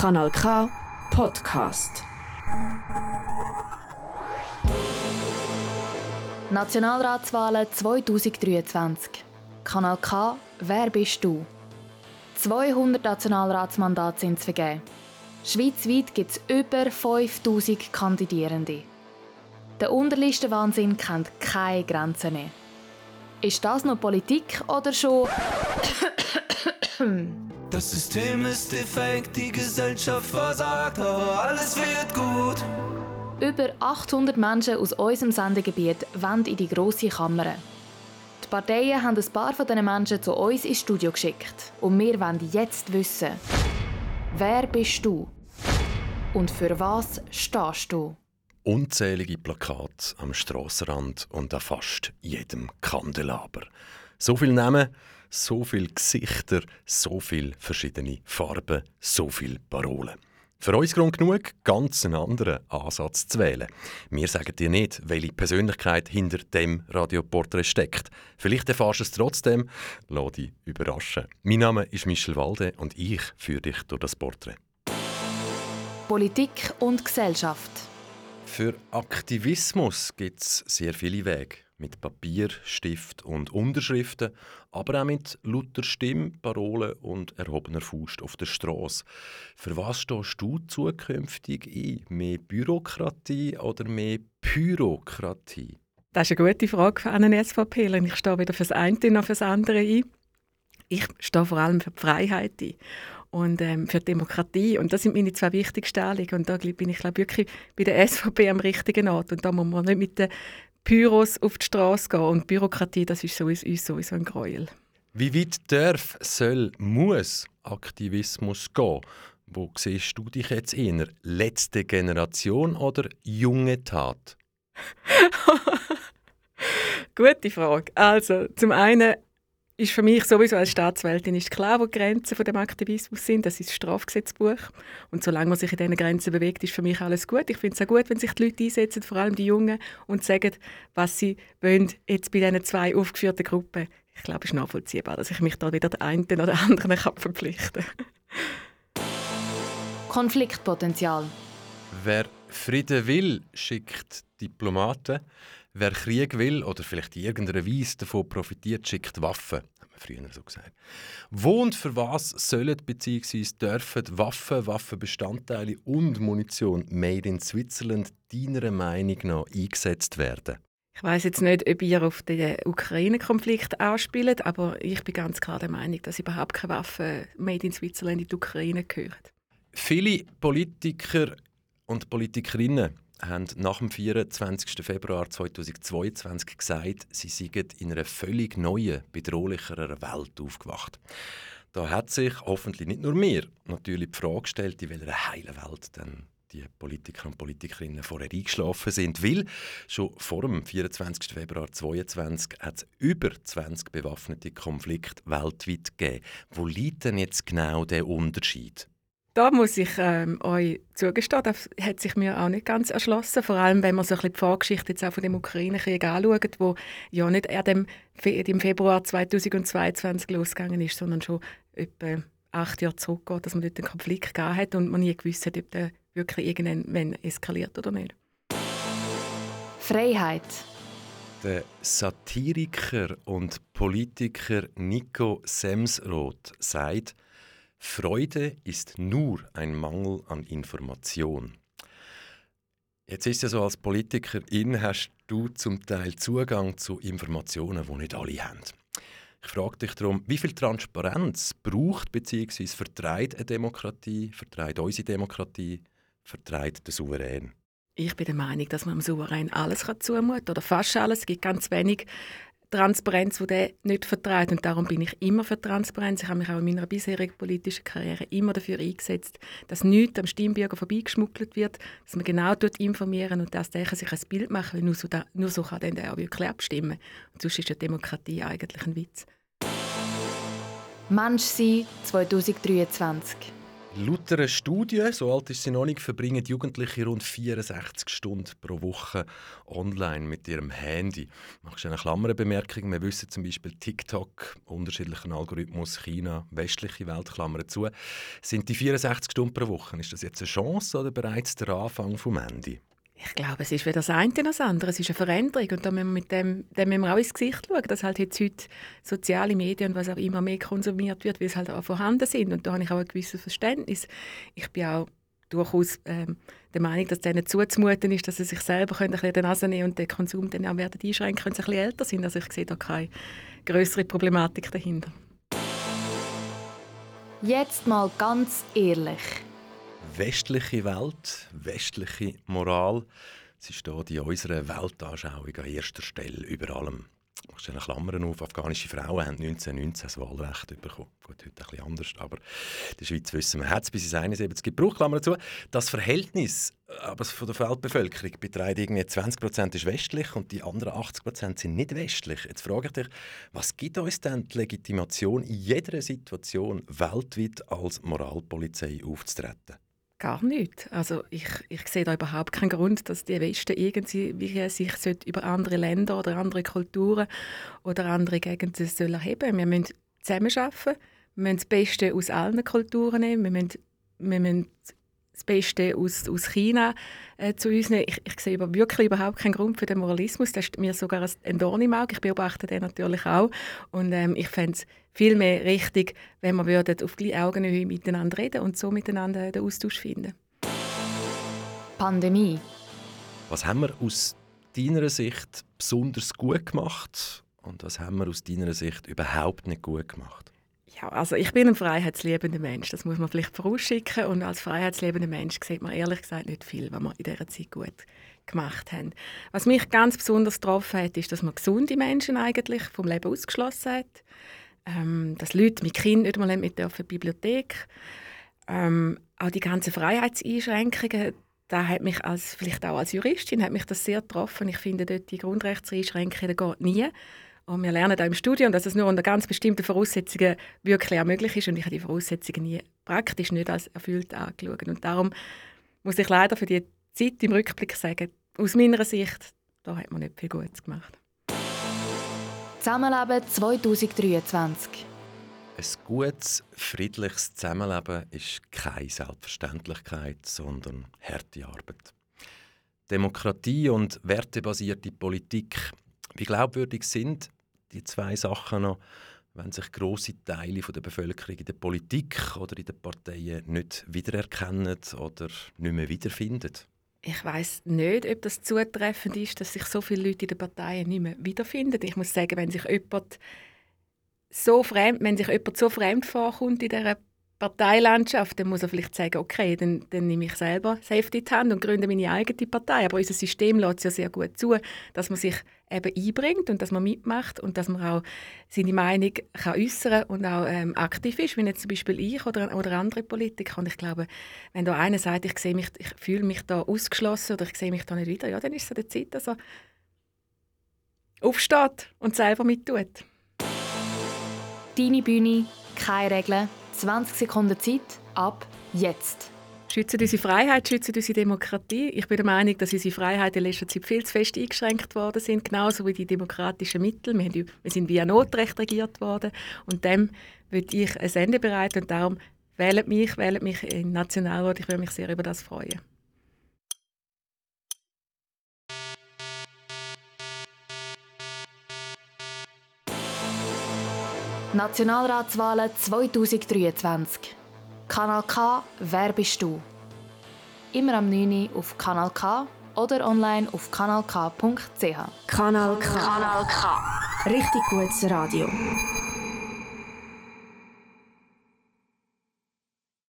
Kanal K Podcast. Nationalratswahlen 2023. Kanal K, wer bist du? 200 Nationalratsmandate sind zu vergeben. Schweizweit gibt es über 5000 Kandidierende. Der Unterlistenwahnsinn kennt keine Grenzen mehr. Ist das noch Politik oder schon... Das System ist defekt, die Gesellschaft versagt, aber alles wird gut. Über 800 Menschen aus unserem Sendegebiet wollen in die grosse Kammer. Die Parteien haben ein paar von diesen Menschen zu uns ins Studio geschickt. Und wir wollen jetzt wissen, wer bist du? Und für was stehst du? Unzählige Plakate am Strassenrand und an fast jedem Kandelaber. So viele Namen, so viele Gesichter, so viele verschiedene Farben, so viele Parolen. Für uns Grund genug, ganz einen anderen Ansatz zu wählen. Wir sagen dir nicht, welche Persönlichkeit hinter dem Radioporträt steckt. Vielleicht erfährst du es trotzdem. Lass dich überraschen. Mein Name ist Michel Walde und ich führe dich durch das Porträt. Politik und Gesellschaft. Für Aktivismus gibt es sehr viele Wege. Mit Papier, Stift und Unterschriften, aber auch mit lauter Stimme, Parolen und erhobener Faust auf der Strasse. Für was stehst du zukünftig ein? Mehr Bürokratie oder mehr Pyrokratie? Das ist eine gute Frage für einen SVPler. Ich stehe weder fürs eine noch fürs andere ein. Ich stehe vor allem für die Freiheit ein und für die Demokratie. Und das sind meine zwei wichtigsten Anliegen. Und da bin ich wirklich bei der SVP am richtigen Ort. Und da muss man nicht mit der Büros auf die Straße gehen und Bürokratie, das ist uns sowieso ein Gräuel. Wie weit darf, soll, muss Aktivismus gehen? Wo siehst du dich jetzt eher? Letzte Generation oder junge Tat? Gute Frage. Also, zum einen ist für mich sowieso als Staatswältin ist klar, wo die Grenzen von dem Aktivismus sind. Das ist das Strafgesetzbuch. Und solange man sich in diesen Grenzen bewegt, ist für mich alles gut. Ich finde es auch gut, wenn sich die Leute einsetzen, vor allem die Jungen, und sagen, was sie wollen, jetzt bei diesen zwei aufgeführten Gruppen. Ich glaube, es ist nachvollziehbar, dass ich mich da weder den einen oder den anderen verpflichten kann. Konfliktpotenzial. Wer Frieden will, schickt Diplomaten. Wer Krieg will oder vielleicht in irgendeiner Weise davon profitiert, schickt Waffen. Hat man früher so gesagt. Wo und für was sollen bzw. dürfen Waffen, Waffenbestandteile und Munition made in Switzerland deiner Meinung nach eingesetzt werden? Ich weiss jetzt nicht, ob ihr auf den Ukraine-Konflikt anspielt, aber ich bin ganz klar der Meinung, dass überhaupt keine Waffen made in Switzerland in die Ukraine gehören. Viele Politiker und Politikerinnen haben nach dem 24. Februar 2022 gesagt, sie seien in einer völlig neuen, bedrohlicheren Welt aufgewacht. Da hat sich hoffentlich nicht nur mir natürlich die Frage gestellt, in welcher heilen Welt denn die Politiker und Politikerinnen vorher eingeschlafen sind. Weil schon vor dem 24. Februar 2022 hat es über 20 bewaffnete Konflikte weltweit gegeben. Wo liegt denn jetzt genau der Unterschied? Da muss ich euch zugestehen, das hat sich mir auch nicht ganz erschlossen. Vor allem, wenn man so ein bisschen die Vorgeschichte jetzt auch von dem Ukraine-Krieg anschaut, wo ja nicht erst im Februar 2022 losgegangen ist, sondern schon etwa 8 Jahre zurückgeht, dass man dort einen Konflikt gegeben hat und man nie gewusst hat, ob der wirklich irgendwann eskaliert oder nicht. Freiheit. Der Satiriker und Politiker Nico Semsroth sagt, Freude ist nur ein Mangel an Information. Jetzt ist es ja so, als Politikerin hast du zum Teil Zugang zu Informationen, die nicht alle haben. Ich frage dich darum, wie viel Transparenz braucht bzw. vertreibt eine Demokratie, vertreibt unsere Demokratie, vertreibt der Souverän? Ich bin der Meinung, dass man dem Souverän alles zumuten kann, oder fast alles. Es gibt ganz wenig Transparenz, die der nicht vertreibt. Und darum bin ich immer für Transparenz. Ich habe mich auch in meiner bisherigen politischen Karriere immer dafür eingesetzt, dass nichts am Stimmbürger vorbeigeschmuggelt wird, dass man genau dort informieren und dass der sich ein Bild machen kann, weil nur so kann dann der auch wirklich abstimmen. Und sonst ist ja Demokratie eigentlich ein Witz. Menschsein 2023. Laut einer Studie, so alt ist sie noch nicht, verbringen Jugendliche rund 64 Stunden pro Woche online mit ihrem Handy. Machst du eine Klammerbemerkung? Wir wissen zum Beispiel TikTok, unterschiedlichen Algorithmus, China, westliche Welt, Klammer zu. Sind die 64 Stunden pro Woche, ist das jetzt eine Chance oder bereits der Anfang des Ende? Ich glaube, es ist weder das eine noch das andere. Es ist eine Veränderung. Und da müssen wir, auch ins Gesicht schauen, dass halt jetzt heute soziale Medien und was auch immer mehr konsumiert wird, weil es halt auch vorhanden sind. Und da habe ich auch ein gewisses Verständnis. Ich bin auch durchaus der Meinung, dass es denen zuzumuten ist, dass sie sich selber ein bisschen an die Nase nehmen und den Konsum dann auch werden einschränken, wenn sie ein bisschen älter sind. Also ich sehe da keine grössere Problematik dahinter. Jetzt mal ganz ehrlich. Westliche Welt, westliche Moral, sie steht in unserer Weltanschauung an erster Stelle über allem. Ich stelle Klammern auf, afghanische Frauen haben 1919 das Wahlrecht bekommen. Gut, heute etwas anders, aber in der Schweiz wissen wir, hat es bis ins 71 gebraucht, Klammern zu. Das Verhältnis aber von der Weltbevölkerung beträgt irgendwie 20% ist westlich und die anderen 80% sind nicht westlich. Jetzt frage ich dich, was gibt uns denn die Legitimation, in jeder Situation weltweit als Moralpolizei aufzutreten? Gar nicht. Also ich sehe da überhaupt keinen Grund, dass die Westen irgendwie sich über andere Länder oder andere Kulturen oder andere Gegenden erheben sollen. Wir müssen zusammenarbeiten, wir müssen das Beste aus allen Kulturen nehmen, wir müssen das Beste aus China zu uns nehmen. Ich sehe wirklich überhaupt keinen Grund für den Moralismus. Das ist mir sogar ein Dorn im Auge. Ich beobachte den natürlich auch. Und ich fände es viel mehr richtig, wenn wir würden auf gleiche Augenhöhe miteinander reden und so miteinander den Austausch finden. Pandemie. Was haben wir aus deiner Sicht besonders gut gemacht und was haben wir aus deiner Sicht überhaupt nicht gut gemacht? Ja, also ich bin ein freiheitsliebender Mensch, das muss man vielleicht vorausschicken. Und als freiheitsliebender Mensch sieht man ehrlich gesagt nicht viel, was wir in dieser Zeit gut gemacht haben. Was mich ganz besonders getroffen hat, ist, dass man gesunde Menschen eigentlich vom Leben ausgeschlossen hat. Dass Leute mit Kindern nicht mal mit in die Bibliothek dürfen. Auch die ganzen Freiheitseinschränkungen, da hat mich vielleicht auch als Juristin hat mich das sehr getroffen. Ich finde, dort die Grundrechtseinschränkungen geht nie. Und wir lernen auch im Studium, dass es nur unter ganz bestimmten Voraussetzungen wirklich auch möglich ist. Und ich habe die Voraussetzungen nie praktisch nicht als erfüllt angeschaut. Und darum muss ich leider für die Zeit im Rückblick sagen, aus meiner Sicht, da hat man nicht viel Gutes gemacht. Zusammenleben 2023. Ein gutes, friedliches Zusammenleben ist keine Selbstverständlichkeit, sondern harte Arbeit. Demokratie und wertebasierte Politik, wie glaubwürdig sind die zwei Sachen noch, wenn sich grosse Teile der Bevölkerung in der Politik oder in den Parteien nicht wiedererkennen oder nicht mehr wiederfinden? Ich weiss nicht, ob das zutreffend ist, dass sich so viele Leute in den Parteien nicht mehr wiederfinden. Ich muss sagen, wenn sich jemand so fremd vorkommt in dieser Parteilandschaft, dann muss er vielleicht sagen, okay, dann nehme ich selber Safety in die Hand und gründe meine eigene Partei. Aber unser System lässt es ja sehr gut zu, dass man sich eben einbringt und dass man mitmacht und dass man auch seine Meinung äußern kann und auch aktiv ist, wie jetzt zum Beispiel ich oder andere Politiker. Und ich glaube, wenn da einer sagt, ich fühle mich da ausgeschlossen oder ich sehe mich da nicht wieder, ja, dann ist es an der Zeit, dass er aufsteht und selber mittut. Deine Bühne, keine Regeln, 20 Sekunden Zeit, ab jetzt. Schützen unsere Freiheit, schützen unsere Demokratie. Ich bin der Meinung, dass unsere Freiheit in letzter Zeit viel zu fest eingeschränkt worden sind, genauso wie die demokratischen Mittel. Wir sind via Notrecht regiert worden und dem würde ich ein Ende bereiten. Und darum wählt mich in den Nationalrat. Ich würde mich sehr über das freuen. Nationalratswahlen 2023. Kanal K, wer bist du? Immer am 9 Uhr auf Kanal K oder online auf kanalk.ch. Kanal K. Richtig gutes Radio.